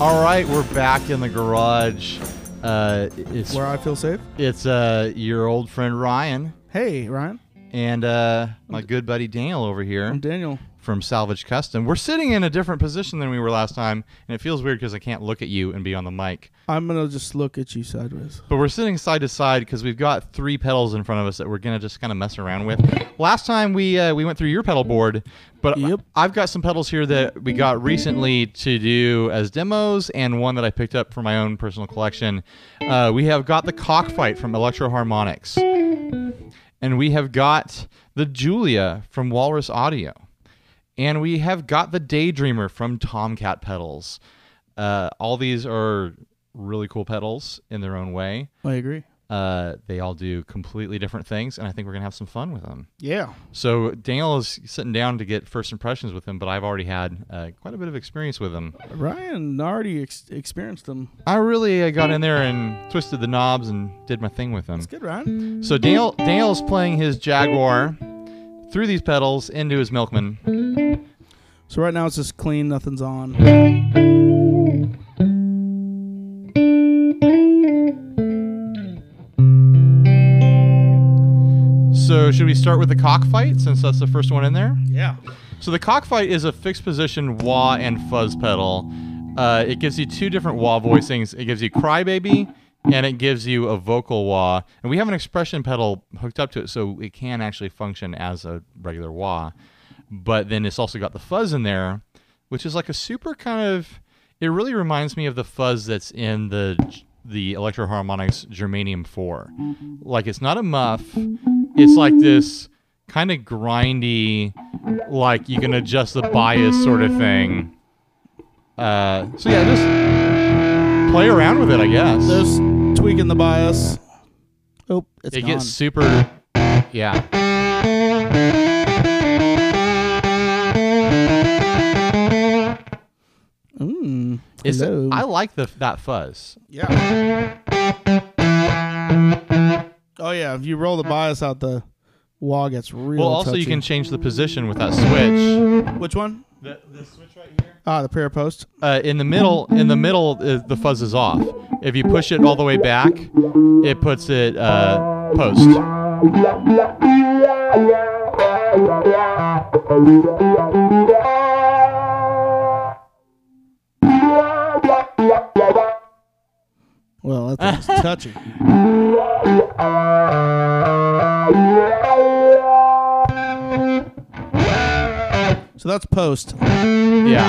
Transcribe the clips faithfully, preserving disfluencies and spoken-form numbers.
All right, we're back in the garage. Uh, it's where I feel safe. It's uh, your old friend Ryan. Hey, Ryan. And uh, my good buddy Daniel over here. I'm Daniel from Salvage Custom. We're sitting in a different position than we were last time, and it feels weird because I can't look at you and be on the mic. I'm going to just look at you sideways. But we're sitting side to side because we've got three pedals in front of us that we're going to just kind of mess around with. Last time we uh, we went through your pedal board, but yep. I've got some pedals here that we got recently to do as demos and one that I picked up for my own personal collection. Uh, we have got the Cock Fight from Electro-Harmonix. And we have got the Julia from Walrus Audio. And we have got the Daydreamer from Tomkat Pedals. Uh, all these are really cool pedals in their own way. I agree. Uh, they all do completely different things, and I think we're going to have some fun with them. Yeah. So Daniel is sitting down to get first impressions with them, but I've already had uh, quite a bit of experience with them. Ryan already ex experienced them. I really uh, got in there and twisted the knobs and did my thing with them. That's good, Ryan. So Daniel Daniel's playing his Jaguar through these pedals into his Milkman. So right now it's just clean, nothing's on. So should we start with the Cock Fight since that's the first one in there? Yeah. So the Cock Fight is a fixed position wah and fuzz pedal. Uh, it gives you two different wah voicings. It gives you Crybaby, and it gives you a vocal wah. And we have an expression pedal hooked up to it, so it can actually function as a regular wah. But then it's also got the fuzz in there, which is like a super kind of... It really reminds me of the fuzz that's in the the Electro-Harmonix Germanium four. Like, it's not a muff. It's like this kind of grindy, like you can adjust the bias sort of thing. Uh, so yeah, just play around with it, I guess. There's tweaking the bias. Oh, it's It gone. Gets super... Yeah. Mm, it's, I like the that fuzz. Yeah. Oh yeah, if you roll the bias out, the wah gets real Well, also touchy. You can change the position with that switch. Which one? The, the switch right here. Ah, the prayer post. Uh, in the middle, in the middle, uh, the fuzz is off. If you push it all the way back, it puts it uh, post. Well, that's touching. So that's post. Yeah.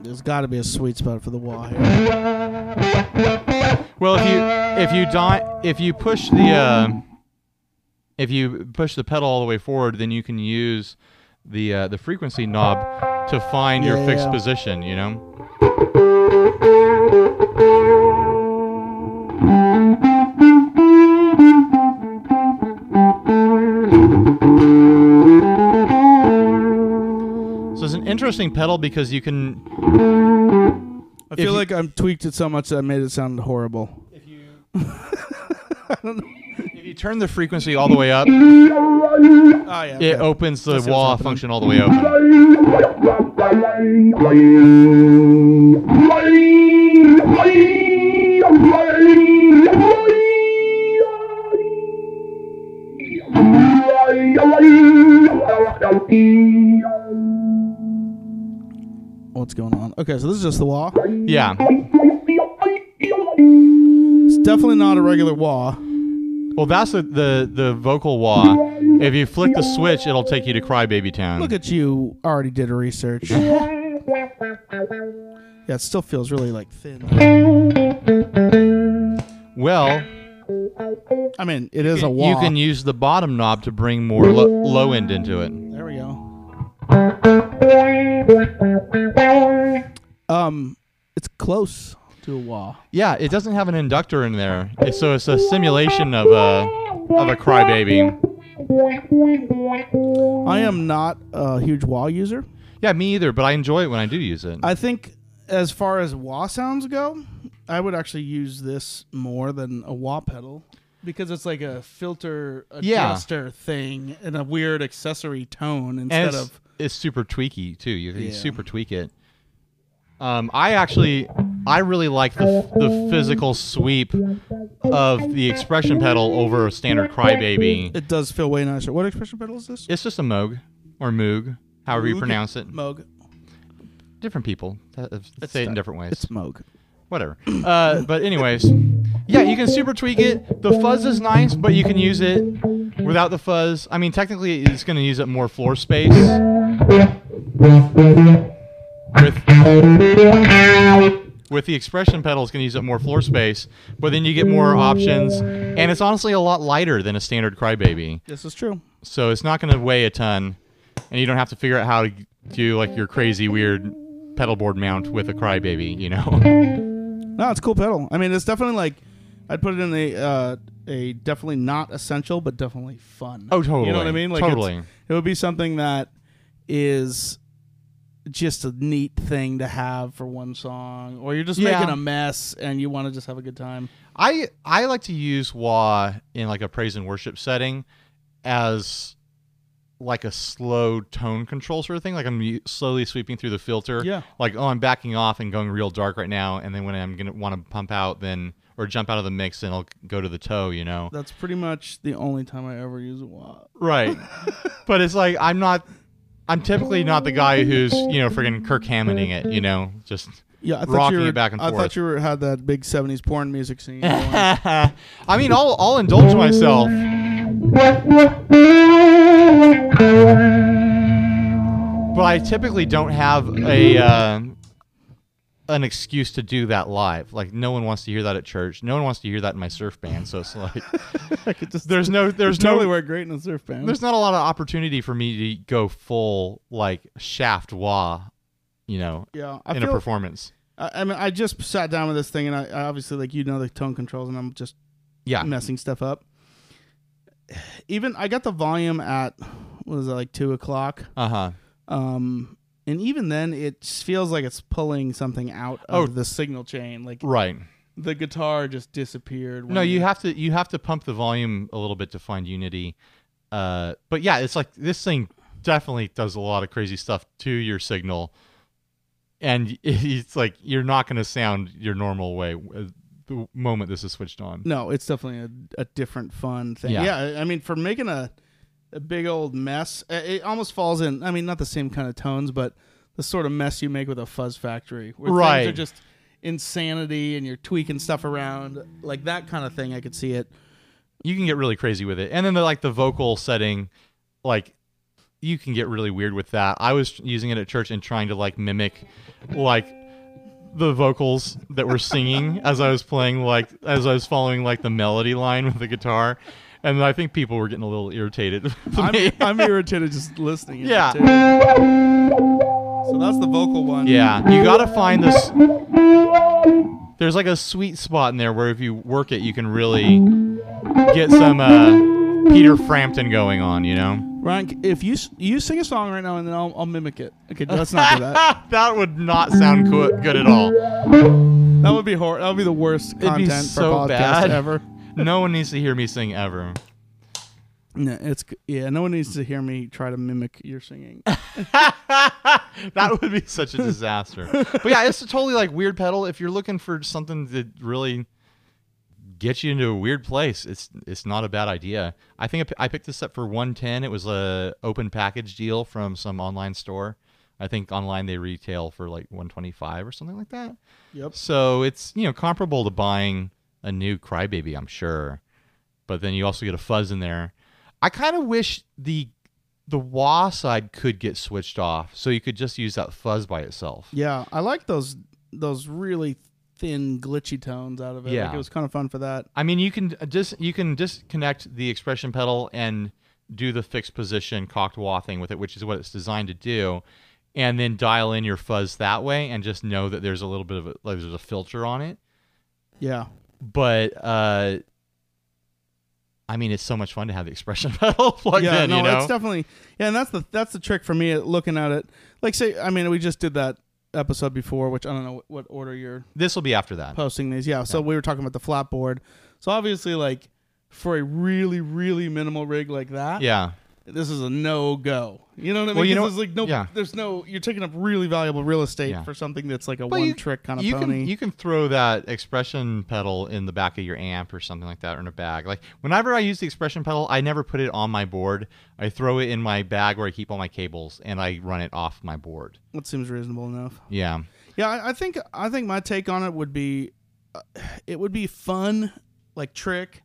There's got to be a sweet spot for the wah here. Well, if you if you die, if you push the uh, if you push the pedal all the way forward, then you can use the uh, the frequency knob to find yeah, your fixed yeah. position, you know? So it's an interesting pedal because you can... I feel you, like I've tweaked it so much that I made it sound horrible. If you, I don't know. If you turn the frequency all the way up, oh, yeah, okay. It opens the wah function all the way open. What's going on? Okay, so this is just the wah. Yeah. It's definitely not a regular wah. Well, that's the, the, the vocal wah. If you flick the switch, it'll take you to Crybaby Town. Look at you. Already did a research. Yeah, it still feels really, like, thin. Well. I mean, it is a wah. You can use the bottom knob to bring more lo low end into it. There we go. Um, it's close. To a wah. Yeah, it doesn't have an inductor in there, so it's a simulation of a of a Crybaby. I am not a huge wah user. Yeah, me either, but I enjoy it when I do use it. I think as far as wah sounds go, I would actually use this more than a wah pedal because it's like a filter adjuster yeah. thing and a weird accessory tone instead of... it's super tweaky too. You can yeah. super tweak it. Um, I actually, I really like the, the physical sweep of the expression pedal over a standard Crybaby. It does feel way nicer. What expression pedal is this? It's just a Moog or Moog, however Moog. you pronounce it. Moog. Different people it's say it in different ways. It's Moog. Whatever. Uh, but anyways, yeah, you can super tweak it. The fuzz is nice, but you can use it without the fuzz. I mean, technically, it's going to use up more floor space. With, with the expression pedal, it's going to use up more floor space, but then you get more options, and it's honestly a lot lighter than a standard Crybaby. This is true. So it's not going to weigh a ton, and you don't have to figure out how to do like your crazy weird pedal board mount with a Crybaby, you know? No, it's a cool pedal. I mean, it's definitely like, I'd put it in a uh, a definitely not essential, but definitely fun. Oh, totally. You know what I mean? Like totally. It would be something that is just a neat thing to have for one song, or you're just yeah. making a mess and you want to just have a good time. I I like to use wah in like a praise and worship setting as like a slow tone control sort of thing. Like I'm slowly sweeping through the filter. Yeah. Like, oh, I'm backing off and going real dark right now. And then when I'm going to want to pump out then or jump out of the mix, and it'll go to the toe, you know? That's pretty much the only time I ever use a wah. Right. But it's like, I'm not... I'm typically not the guy who's, you know, friggin' Kirk Hammonding it, you know, just yeah, rocking were, it back and forth. I thought you were, had that big seventies porn music scene. I mean, I'll, I'll indulge myself. But I typically don't have a uh, an excuse to do that live. Like, no one wants to hear that at church. No one wants to hear that in my surf band. So it's like, I could just, there's no, there's no, totally wear great in a surf band. There's not a lot of opportunity for me to go full, like, shaft wah, you know, yeah, I in feel, a performance. I, I mean, I just sat down with this thing, and I, I obviously, like, you know, the tone controls, and I'm just yeah. messing stuff up. Even, I got the volume at, what was it, like two o'clock? Uh huh. Um, And even then, it feels like it's pulling something out of oh, the signal chain. Like right, the guitar just disappeared. No, you have to you have to pump the volume a little bit to find unity. Uh, but yeah, it's like this thing definitely does a lot of crazy stuff to your signal, and it's like you're not going to sound your normal way the moment this is switched on. No, it's definitely a, a different fun thing. Yeah. yeah, I mean, for making a. A big old mess. It almost falls in, I mean, not the same kind of tones, but the sort of mess you make with a Fuzz Factory. Where right. Things are just insanity and you're tweaking stuff around. Like that kind of thing, I could see it. You can get really crazy with it. And then the, like the vocal setting, like you can get really weird with that. I was using it at church and trying to like mimic like the vocals that were singing as I was playing, like as I was following like the melody line with the guitar. And I think people were getting a little irritated. I'm, I'm irritated just listening. Yeah. Too. So that's the vocal one. Yeah. You got to find this. There's like a sweet spot in there where if you work it, you can really get some uh, Peter Frampton going on, you know? Ryan, if you you sing a song right now and then I'll, I'll mimic it. Okay, let's not do that. That would not sound co- good at all. That would be horrible. That would be the worst content for so podcast bad. Ever. No one needs to hear me sing ever. No, it's yeah. No one needs to hear me try to mimic your singing. That would be such a disaster. But yeah, it's a totally like weird pedal. If you're looking for something that really gets you into a weird place, it's it's not a bad idea. I think I picked this up for one ten. It was a open package deal from some online store. I think online they retail for like one twenty-five or something like that. Yep. So it's you know comparable to buying a new Crybaby, I'm sure. But then you also get a fuzz in there. I kind of wish the the wah side could get switched off so you could just use that fuzz by itself. Yeah, I like those those really thin glitchy tones out of it. Yeah. Like, it was kind of fun for that. I mean, you can just you can disconnect the expression pedal and do the fixed position cocked wah thing with it, which is what it's designed to do, and then dial in your fuzz that way and just know that there's a little bit of a, like there's a filter on it. Yeah. But, uh, I mean, it's so much fun to have the expression pedal plugged yeah, in, no, you know? Yeah, it's definitely... Yeah, and that's the that's the trick for me looking at it. Like, say, I mean, we just did that episode before, which I don't know what order you're... This will be after that. ...posting these. Yeah, so yeah. we were talking about the flat board. So, obviously, like, for a really, really minimal rig like that... Yeah. this is a no-go. You know what I mean? Well, you know, there's like no, yeah. there's no, you're taking up really valuable real estate yeah. for something that's like a one-trick kind of you pony. Can, you can throw that expression pedal in the back of your amp or something like that, or in a bag. Like, whenever I use the expression pedal, I never put it on my board. I throw it in my bag where I keep all my cables, and I run it off my board. That seems reasonable enough. Yeah. Yeah, I, I think I think my take on it would be, uh, it would be fun, like trick.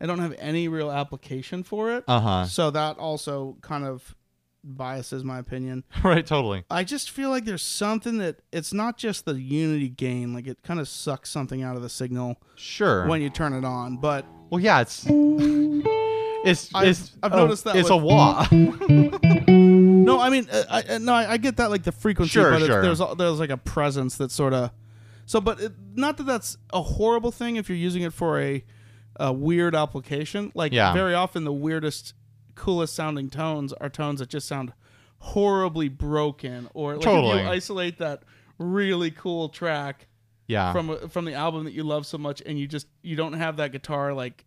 I don't have any real application for it. Uh-huh. So that also kind of biases my opinion. Right, totally. I just feel like there's something that it's not just the unity gain, like it kind of sucks something out of the signal. Sure. When you turn it on, but well, yeah, it's it's I've, it's I've noticed oh, that it's with, a wah. No, I mean, I, I, no, I get that, like the frequency, sure, but sure. It's, there's there's like a presence that sort of so, but it, not that that's a horrible thing if you're using it for a. a weird application. Like yeah. very often the weirdest, coolest sounding tones are tones that just sound horribly broken, or like totally. If you isolate that really cool track yeah. from from the album that you love so much, and you just you don't have that guitar like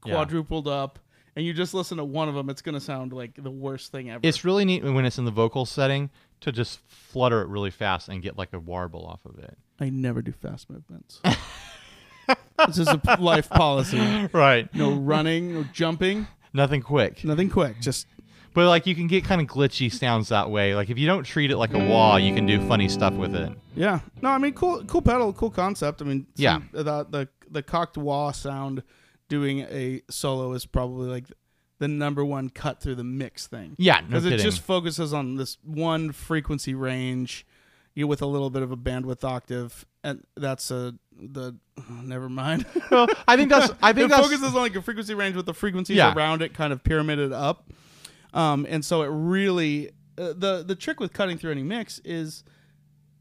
quadrupled yeah. up, and you just listen to one of them, it's going to sound like the worst thing ever. It's really neat when it's in the vocal setting to just flutter it really fast and get like a warble off of it. I never do fast movements. This is a life policy, right? No running, no jumping, nothing quick, nothing quick. Just, but like you can get kind of glitchy sounds that way. Like if you don't treat it like a wah, you can do funny stuff with it. Yeah, no, I mean, cool, cool pedal, cool concept. I mean, yeah, the the, the cocked wah sound doing a solo is probably like the number one cut through the mix thing. Yeah, no kidding. Because it just focuses on this one frequency range, you with a little bit of a bandwidth octave, and that's a the oh, never mind. Well, I think that's I think it that's, focuses on like a frequency range with the frequencies yeah. around it kind of pyramided up, um, and so it really uh, the the trick with cutting through any mix is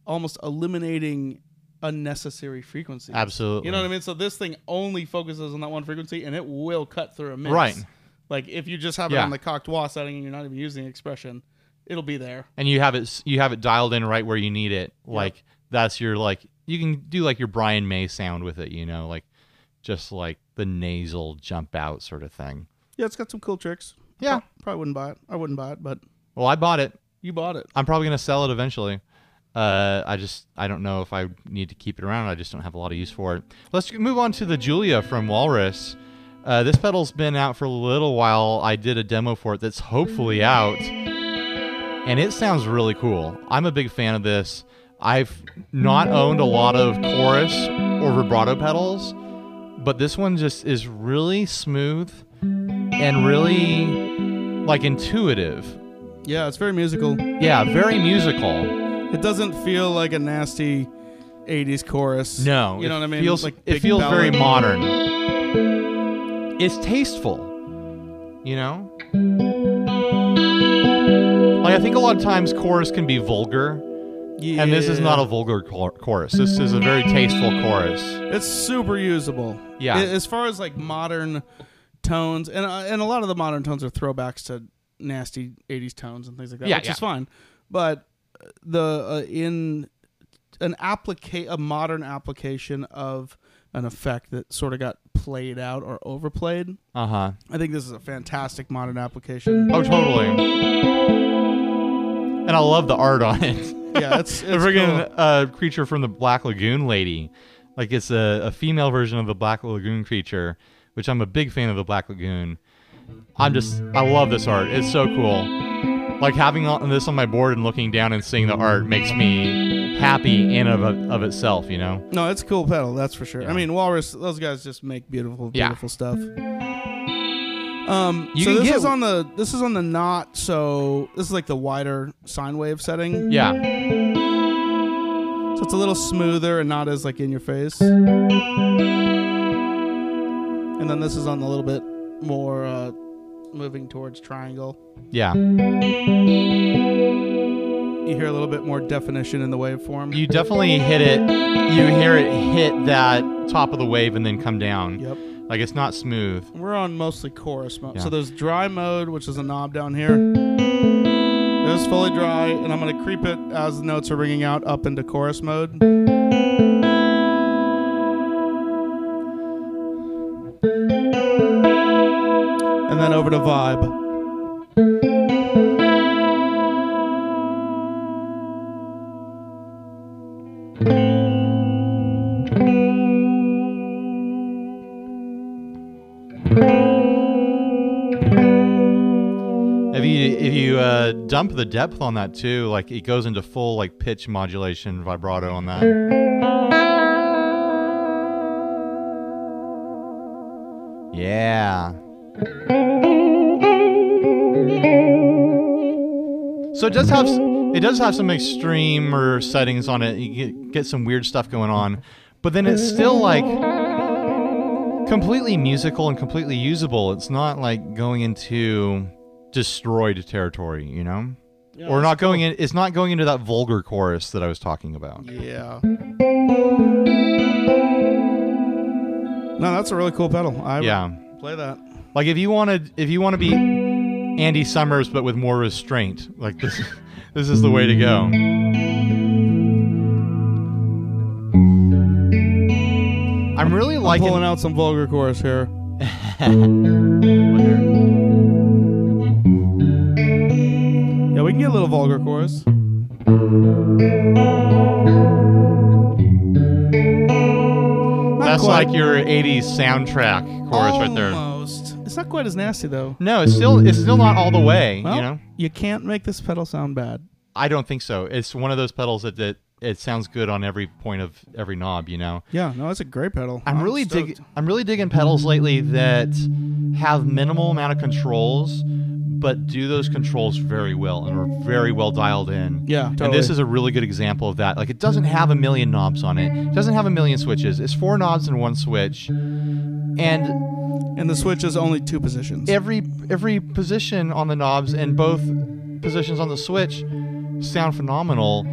almost eliminating unnecessary frequencies. Absolutely, you know what I mean. So this thing only focuses on that one frequency, and it will cut through a mix. Right, like if you just have yeah. it on the cocked wah setting and you're not even using the expression, it'll be there. And you have it you have it dialed in right where you need it. Yep. Like that's your like. You can do like your Brian May sound with it, you know, like just like the nasal jump out sort of thing. Yeah, it's got some cool tricks. Yeah. Probably wouldn't buy it. I wouldn't buy it, but. Well, I bought it. You bought it. I'm probably going to sell it eventually. Uh, I just, I don't know if I need to keep it around. I just don't have a lot of use for it. Let's move on to the Julia from Walrus. Uh, this pedal's been out for a little while. I did a demo for it that's hopefully out. And it sounds really cool. I'm a big fan of this. I've not owned a lot of chorus or vibrato pedals, but this one just is really smooth and really like intuitive. Yeah, it's very musical. Yeah, very musical. It doesn't feel like a nasty eighties chorus. No, you know what I mean? Feels, like it feels ballad. Very modern. It's tasteful, you know? Like I think a lot of times chorus can be vulgar. Yeah. And this is not a vulgar chorus. This is a very tasteful chorus. It's super usable. Yeah. As far as like modern tones, and uh, and a lot of the modern tones are throwbacks to nasty eighties tones and things like that, yeah, which yeah. is fine. But the uh, in an applica- a modern application of an effect that sort of got played out or overplayed. Uh huh. I think this is a fantastic modern application. Oh, totally. And I love the art on it. Yeah, it's, it's a friggin' cool. uh, Creature from the Black Lagoon lady. Like, it's a, a female version of the Black Lagoon creature, which I'm a big fan of the Black Lagoon. I'm just, I love this art. It's so cool. Like, having all, this on my board and looking down and seeing the art makes me happy in of, of itself, you know? No, it's a cool pedal, that's for sure. Yeah. I mean, Walrus, those guys just make beautiful, beautiful yeah. stuff. Um, so this is on the this is on the not so this is like the wider sine wave setting. Yeah. So it's a little smoother and not as like in your face. And then this is on a little bit more uh, moving towards triangle. Yeah. You hear a little bit more definition in the waveform. You definitely hit it. You hear it hit that top of the wave and then come down. Yep. Like, it's not smooth. We're on mostly chorus mode. Yeah. So there's dry mode, which is a knob down here. There's fully dry, and I'm going to creep it as the notes are ringing out up into chorus mode. And then over to vibe. Dump the depth on that too, like it goes into full like pitch modulation vibrato on that. Yeah. So it does have it does have some extremer settings on it. You get some weird stuff going on, but then it's still like completely musical and completely usable. It's not like going into destroyed territory, you know? Yeah, or not going cool. in it's not going into that vulgar chorus that I was talking about. Yeah. No, that's a really cool pedal. I yeah. would play that. Like if you wanted if you want to be Andy Summers but with more restraint, like this this is the way to go. I'm really liking I'm pulling out some vulgar chorus here. We can get a little vulgar chorus. That's like your eighties soundtrack chorus right there. Almost. It's not quite as nasty though. No, it's still it's still not all the way. Well, you know, you can't make this pedal sound bad. I don't think so. It's one of those pedals that that it sounds good on every point of every knob. You know. Yeah. No, it's a great pedal. I'm, I'm really digging. I'm really digging pedals lately that have minimal amount of controls, but do those controls very well and are very well dialed in. Yeah, totally. And this is a really good example of that. Like, it doesn't have a million knobs on it. It doesn't have a million switches. It's four knobs and one switch. And and the switch is only two positions. Every every position on the knobs and both positions on the switch sound phenomenal.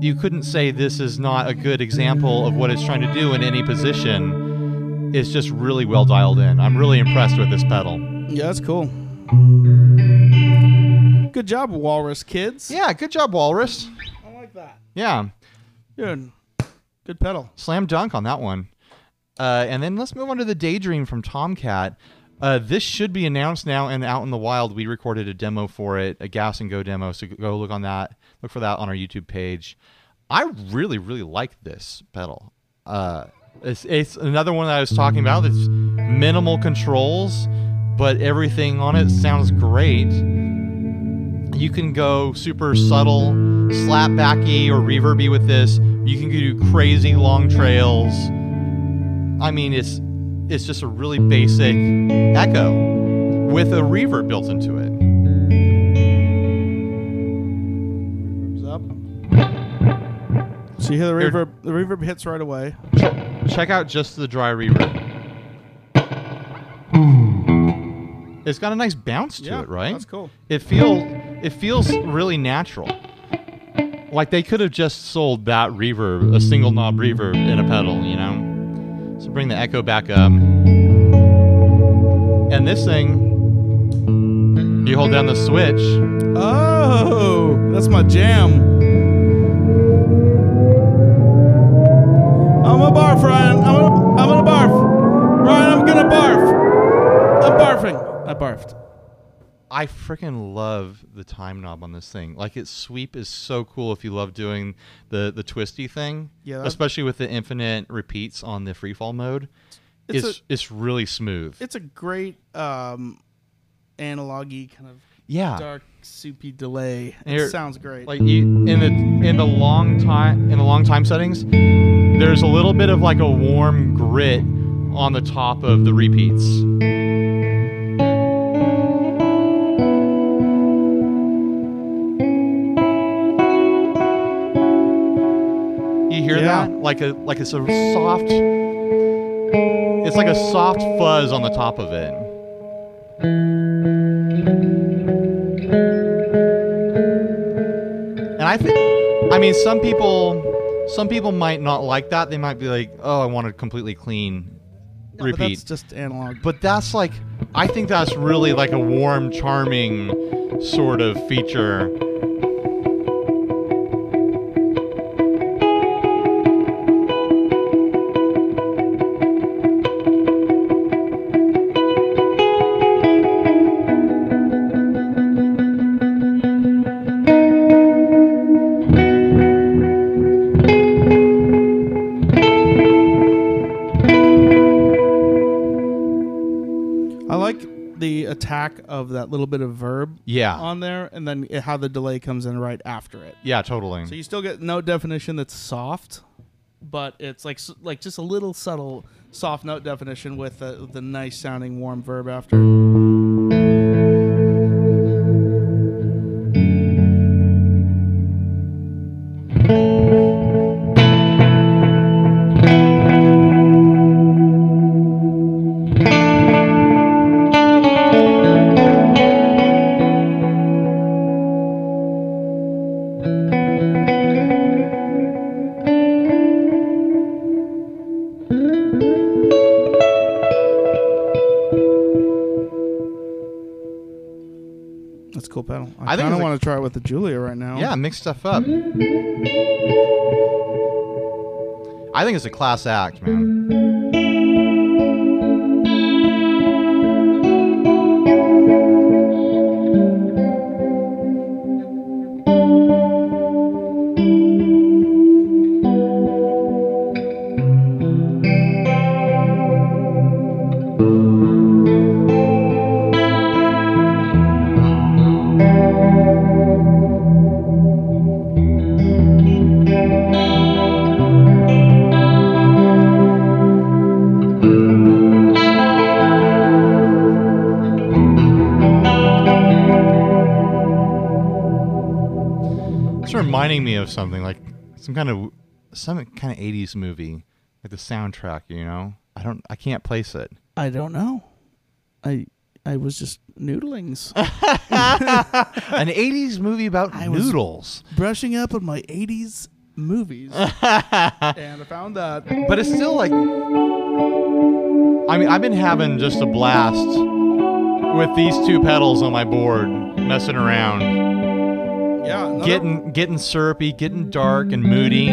You couldn't say this is not a good example of what it's trying to do in any position. It's just really well dialed in. I'm really impressed with this pedal. Yeah, that's cool. Good job, Walrus kids. Yeah, good job, Walrus. I like that. Yeah. Dude, good pedal. Slam dunk on that one. Uh, and then let's move on to the Daydream from Tomkat. Uh, this should be announced now and out in the wild. We recorded a demo for it, a Gas and Go demo, so go look on that. Look for that on our YouTube page. I really, really like this pedal. Uh, it's, it's another one that I was talking about. It's minimal controls, but everything on it sounds great. You can go super subtle, slap backy or reverby with this. You can do crazy long trails. I mean, it's it's just a really basic echo with a reverb built into it. Reverb's up. So you hear the reverb. The reverb hits right away. Check out just the dry reverb. It's got a nice bounce to yeah, it, right? That's cool. It feels it feels really natural. Like they could have just sold that reverb, a single knob reverb in a pedal, you know? So bring the echo back up. And this thing, you hold down the switch. Oh, that's my jam. I'm gonna barf, Ryan. I'm gonna, I'm gonna barf. Ryan, I'm gonna barf. I'm barfing. I barfed. I freaking love the time knob on this thing. Like, its sweep is so cool if you love doing the, the twisty thing. Yeah. Especially with the infinite repeats on the freefall mode. It's, it's, a, it's really smooth. It's a great um, analog-y kind of yeah. dark, soupy delay. It You're, sounds great. Like you, in, the, in, the long time, in the long time settings, there's a little bit of like a warm grit on the top of the repeats. Hear yeah. that? Like a like it's a soft it's like a soft fuzz on the top of it. And I think I mean some people some people might not like that. They might be like, oh, I want a completely clean no, repeat. But that's just analog. But that's like I think that's really like a warm, charming sort of feature. lack of that little bit of verb yeah. on there, and then it, how the delay comes in right after it. Yeah, totally. So you still get note definition that's soft, but it's like like just a little subtle soft note definition with the, the nice sounding warm verb after. I, I kind of want to try it with the Julia right now. Yeah, mix stuff up. I think it's a class act, man. Reminding me of something like some kind of some kind of eighties movie, like the soundtrack. You know, I don't, I can't place it. I don't know. I I was just noodlings. An eighties movie about I noodles. Was brushing up on my eighties movies, and I found that. But it's still like, I mean, I've been having just a blast with these two pedals on my board, messing around. Yeah, getting getting syrupy, getting dark and moody.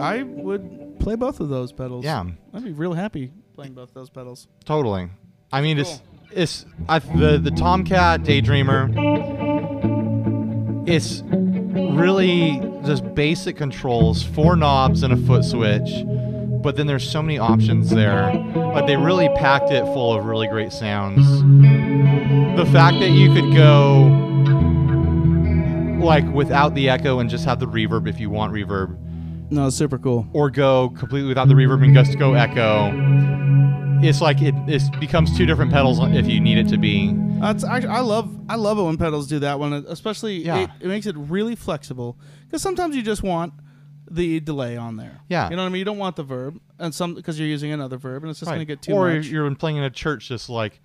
I would play both of those pedals. Yeah, I'd be real happy playing both those pedals. Totally. I mean, cool. it's it's I, the the Tomkat Daydreamer. It's really just basic controls, four knobs and a foot switch, but then there's so many options there. But they really packed it full of really great sounds. The fact that you could go like without the echo and just have the reverb if you want reverb. No, it's super cool. Or go completely without the reverb and just go echo. It's like it it's becomes two different pedals if you need it to be. That's actually, I love I love it when pedals do that one, especially yeah. it, it makes it really flexible because sometimes you just want the delay on there. Yeah, you know what I mean. You don't want the verb, and some because you're using another verb, and it's just right. going to get too or much. Or you're playing in a church that's like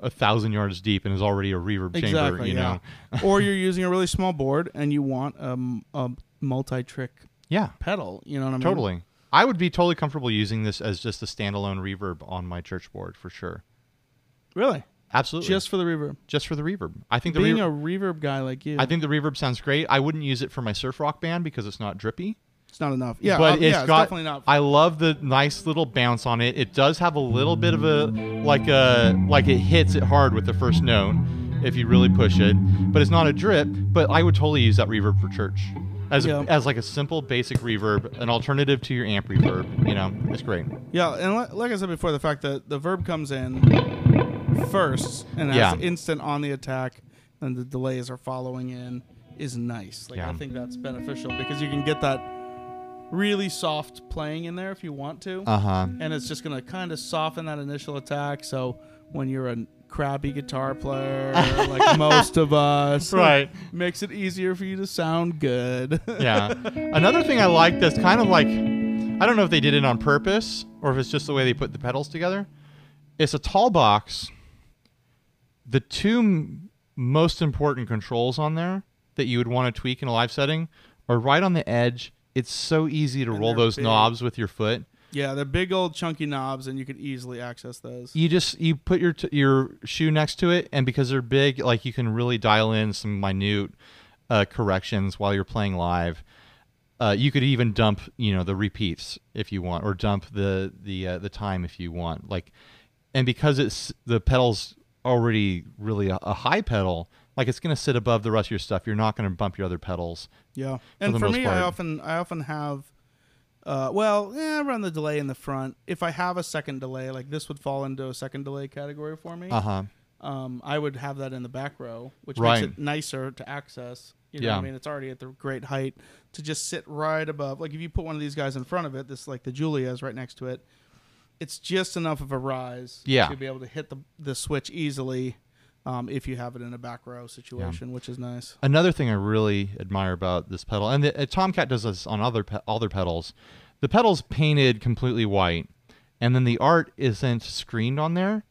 a thousand yards deep and is already a reverb exactly, chamber. You yeah. know, or you're using a really small board and you want um, a multi-trick yeah pedal. You know what I mean? Totally. I would be totally comfortable using this as just a standalone reverb on my church board for sure. Really? Absolutely. Just for the reverb. Just for the reverb. I think being the reverb, a reverb guy like you, I think the reverb sounds great. I wouldn't use it for my surf rock band because it's not drippy. It's not enough. Yeah, but uh, it's yeah, got. It's definitely not. I love the nice little bounce on it. It does have a little bit of a like a like it hits it hard with the first note if you really push it, but it's not a drip. But I would totally use that reverb for church. As, yeah. a, as like a simple basic reverb, an alternative to your amp reverb, you know, it's great. Yeah, and like, like I said before, the fact that the verb comes in first and yeah. has instant on the attack and the delays are following in is nice. Like yeah. I think that's beneficial because you can get that really soft playing in there if you want to. Uh-huh. And it's just going to kind of soften that initial attack. So when you're a crappy guitar player like most of us, right, makes it easier for you to sound good. Yeah, another thing I like that's kind of like, I don't know if they did it on purpose or if it's just the way they put the pedals together, it's a tall box. The two m most important controls on there that you would want to tweak in a live setting are right on the edge. It's so easy to and roll those big. knobs with your foot. Yeah, they're big old chunky knobs, and you could easily access those. You just you put your t your shoe next to it, and because they're big, like you can really dial in some minute uh, corrections while you're playing live. Uh, you could even dump you know the repeats if you want, or dump the the uh, the time if you want. Like, and because it's the pedal's already really a, a high pedal, like it's going to sit above the rest of your stuff. You're not going to bump your other pedals. Yeah. And for me, I often, I often have, uh, well, yeah, I run the delay in the front. If I have a second delay, like this would fall into a second delay category for me. Uh huh. Um, I would have that in the back row, which right. makes it nicer to access. You know yeah. what I mean? It's already at the great height to just sit right above. Like if you put one of these guys in front of it, this like the Julia is right next to it. It's just enough of a rise yeah. to be able to hit the the switch easily um, if you have it in a back row situation, yeah. which is nice. Another thing I really admire about this pedal, and the, uh, Tomkat does this on other pe- other pedals, the pedal's painted completely white, and then the art isn't screened on there.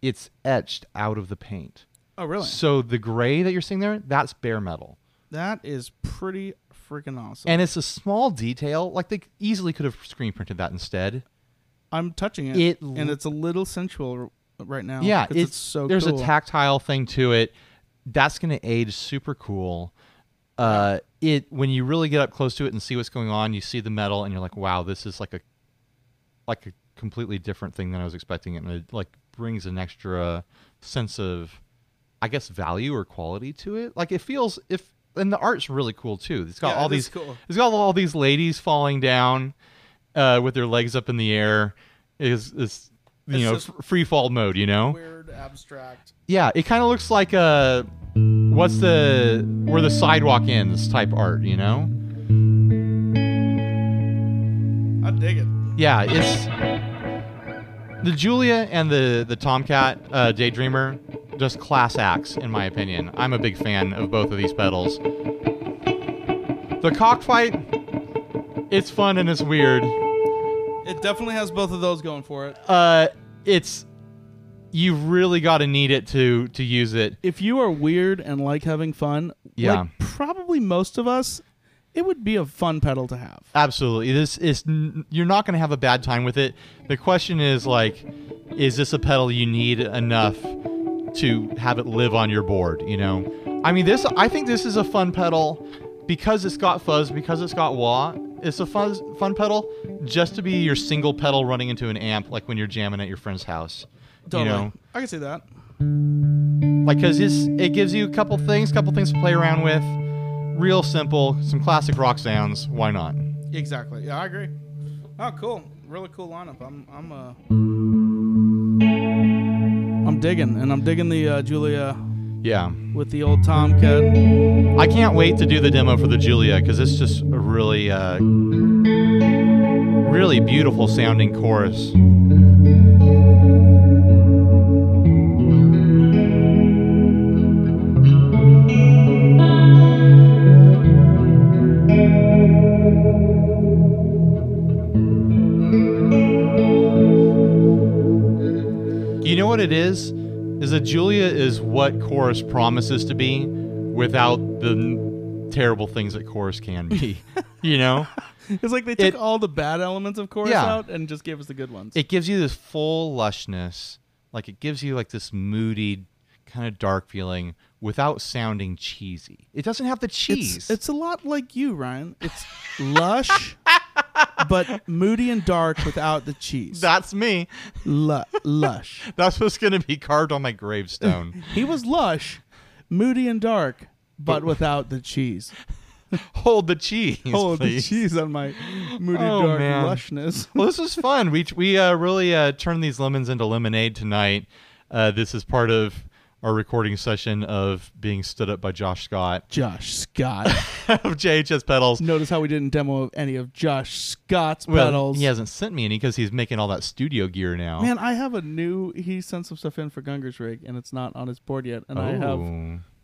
It's etched out of the paint. Oh, really? So the gray that you're seeing there, that's bare metal. That is pretty freaking awesome. And it's a small detail. Like they easily could have screen printed that instead. I'm touching it, it and it's a little sensual right now. Yeah, it's, it's so there's cool. a tactile thing to it. That's going to age super cool. Uh, it when you really get up close to it and see what's going on, you see the metal, and you're like, "Wow, this is like a like a completely different thing than I was expecting." And it like brings an extra sense of, I guess, value or quality to it. Like it feels if and the art's really cool too. It's got yeah, all it these. Cool. It's got all these ladies falling down. Uh, with their legs up in the air, is is you it's know f- free fall mode, you know. Weird abstract. Yeah, it kind of looks like a what's the where the sidewalk ends type art, you know. I dig it. Yeah, it's the Julia and the the Tomkat uh, Daydreamer, just class acts in my opinion. I'm a big fan of both of these pedals. The Cock Fight, it's fun and it's weird. It definitely has both of those going for it. Uh, it's you've really got to need it to to use it. If you are weird and like having fun, yeah, like probably most of us, it would be a fun pedal to have. Absolutely, this is you're not going to have a bad time with it. The question is like, is this a pedal you need enough to have it live on your board? You know, I mean, this I think this is a fun pedal because it's got fuzz, because it's got wah. It's a fun, fun pedal just to be your single pedal running into an amp, like when you're jamming at your friend's house. Totally. You know? I can see that. Like, because it gives you a couple things, couple things to play around with. Real simple, some classic rock sounds. Why not? Exactly. Yeah, I agree. Oh, cool. Really cool lineup. I'm, I'm, uh, I'm digging, and I'm digging the uh, Julia. Yeah. With the old Tomkat. I can't wait to do the demo for the Julia because it's just a really, uh, really beautiful sounding chorus. You know what it is? Is that Julia is what chorus promises to be without the n- terrible things that chorus can be, you know? It's like they took it, all the bad elements of chorus yeah. out and just gave us the good ones. It gives you this full lushness. Like it gives you like this moody, kind of dark feeling without sounding cheesy. It doesn't have the cheese. It's, it's a lot like you, Ryan. It's lush, but moody and dark without the cheese. That's me. L- lush. That's what's going to be carved on my gravestone. He was lush, moody and dark, but without the cheese. Hold the cheese, Hold please. the cheese on my moody oh, dark man. lushness. Well, this was fun. We we uh, really uh, turned these lemons into lemonade tonight. Uh, this is part of our recording session of being stood up by Josh Scott. Josh Scott. Of J H S pedals. Notice how we didn't demo any of Josh Scott's well, pedals. He hasn't sent me any because he's making all that studio gear now. Man, I have a new... He sent some stuff in for Gunger's Rig, and it's not on his board yet. And oh. I have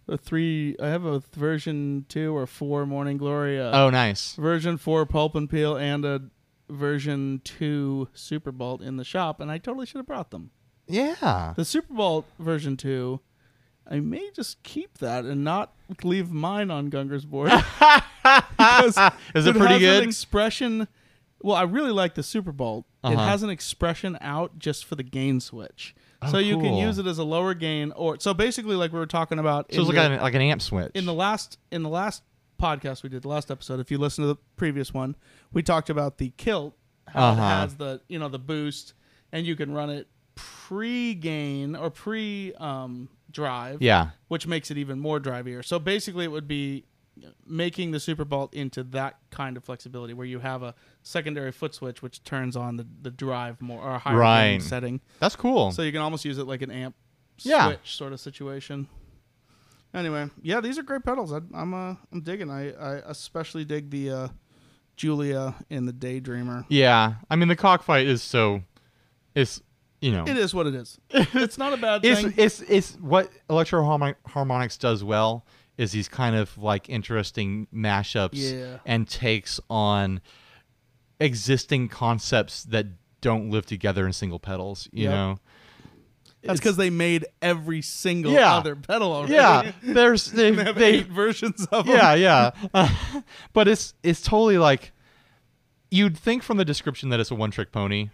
a three... I have a version two or four Morning Glory. Oh, nice. Version four Pulp and Peel and a version two Superbolt in the shop, and I totally should have brought them. Yeah. The Superbolt version two... I may just keep that and not leave mine on Gunger's board. Because Is it, it pretty has good? An expression. Well, I really like the Superbolt. Uh-huh. It has an expression out just for the gain switch. Oh, so cool. You can use it as a lower gain, or so basically, like we were talking about. So it's like, the, an, like an amp switch. In the last in the last podcast we did, the last episode, if you listen to the previous one, we talked about the Kilt, how uh-huh. it has the you know the boost, and you can run it pre-gain or pre. Um, drive. Yeah. Which makes it even more drivier. So basically it would be making the Superbolt into that kind of flexibility where you have a secondary foot switch which turns on the, the drive more or a higher right. setting. That's cool. So you can almost use it like an amp yeah. switch sort of situation. Anyway, yeah, these are great pedals. I, I'm uh, I'm digging. I, I especially dig the uh, Julia and the Daydreamer. Yeah, I mean the Cock Fight is so, it's you know. It is what it is. It's not a bad it's, thing. It's it's what Electro-Harmonix does well is these kind of like interesting mashups yeah. and takes on existing concepts that don't live together in single pedals. You yep. know. That's because they made every single yeah, other pedal already. Yeah, there's they, they have they, eight versions of yeah, them. Yeah, yeah. Uh, but it's it's totally like you'd think from the description that it's a one-trick pony.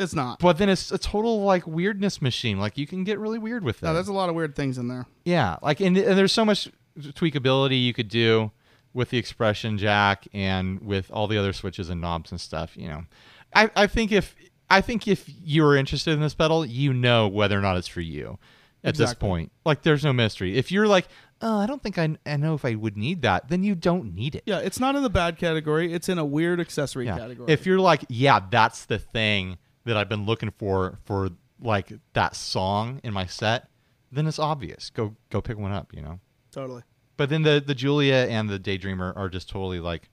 It's not. But then it's a total like weirdness machine. Like you can get really weird with it. No, there's a lot of weird things in there. Yeah, like and, and there's so much tweakability you could do with the expression jack and with all the other switches and knobs and stuff. You know, I I think if. I think if you're interested in this pedal, you know whether or not it's for you at exactly. this point. Like, there's no mystery. If you're like, oh, I don't think I, I know if I would need that, then you don't need it. Yeah, it's not in the bad category. It's in a weird accessory yeah. category. If you're like, yeah, that's the thing that I've been looking for for, like, that song in my set, then it's obvious. Go go pick one up, you know? Totally. But then the, the Julia and the Daydreamer are just totally, like,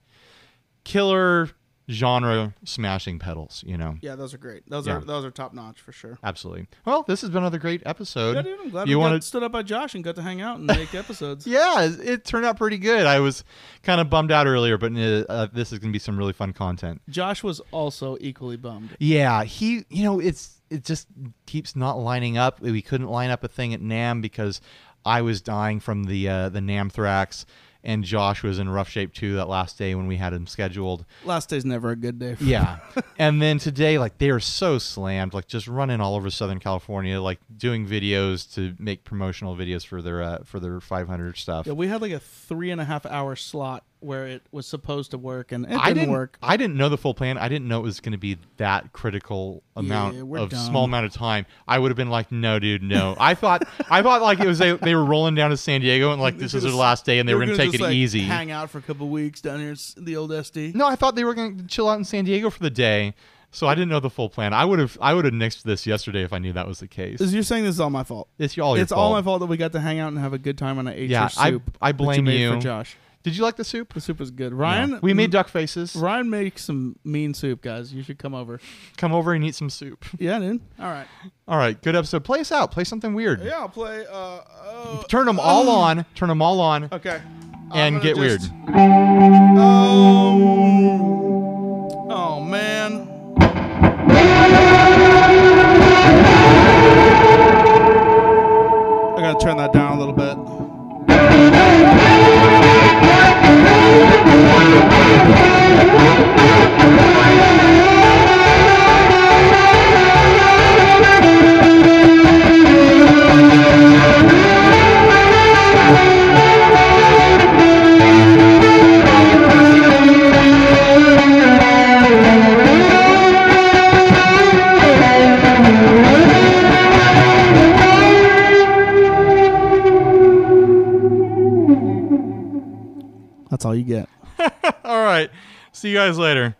killer... genre smashing pedals, you know. Yeah, those are great. Those yeah. are those are top notch for sure. Absolutely. Well, this has been another great episode. Yeah, dude, I'm glad you we wanted... got stood up by Josh and got to hang out and make episodes. Yeah, it, it turned out pretty good. I was kind of bummed out earlier, but uh, this is going to be some really fun content. Josh was also equally bummed. Yeah, he, you know, it's it just keeps not lining up. We couldn't line up a thing at NAMM because I was dying from the uh, the NAMM thrax. And Josh was in rough shape, too, that last day when we had him scheduled. Last day's never a good day for yeah. him. And then today, like, they are so slammed, like, just running all over Southern California, like, doing videos to make promotional videos for their uh, for their five hundred stuff. Yeah, we had, like, a three and a half hour slot where it was supposed to work, and it didn't, I didn't work. I didn't know the full plan. I didn't know it was going to be that critical amount yeah, of dumb. small amount of time. I would have been like, no, dude, no. I thought, I thought like it was they, they were rolling down to San Diego and like this is their last day and they were, were going to take just, it like, easy, hang out for a couple weeks down here at the old S D. No, I thought they were going to chill out in San Diego for the day. So I didn't know the full plan. I would have I would have nixed this yesterday if I knew that was the case. You're saying this is all my fault. It's all your it's fault. It's all my fault that we got to hang out and have a good time on an eight yeah, soup. I, I blame you, you for Josh. Did you like the soup? The soup was good. Ryan, yeah. We made duck faces. Ryan makes some mean soup, guys. You should come over. Come over and eat some soup. Yeah, dude. All right. All right. Good episode. Play us out. Play something weird. Yeah, I'll play. Uh, uh, Turn them uh, all on. Turn them all on. Okay. And get just... weird. Um, oh, man. I got to turn that down a little bit. That's all you get. All right. See you guys later.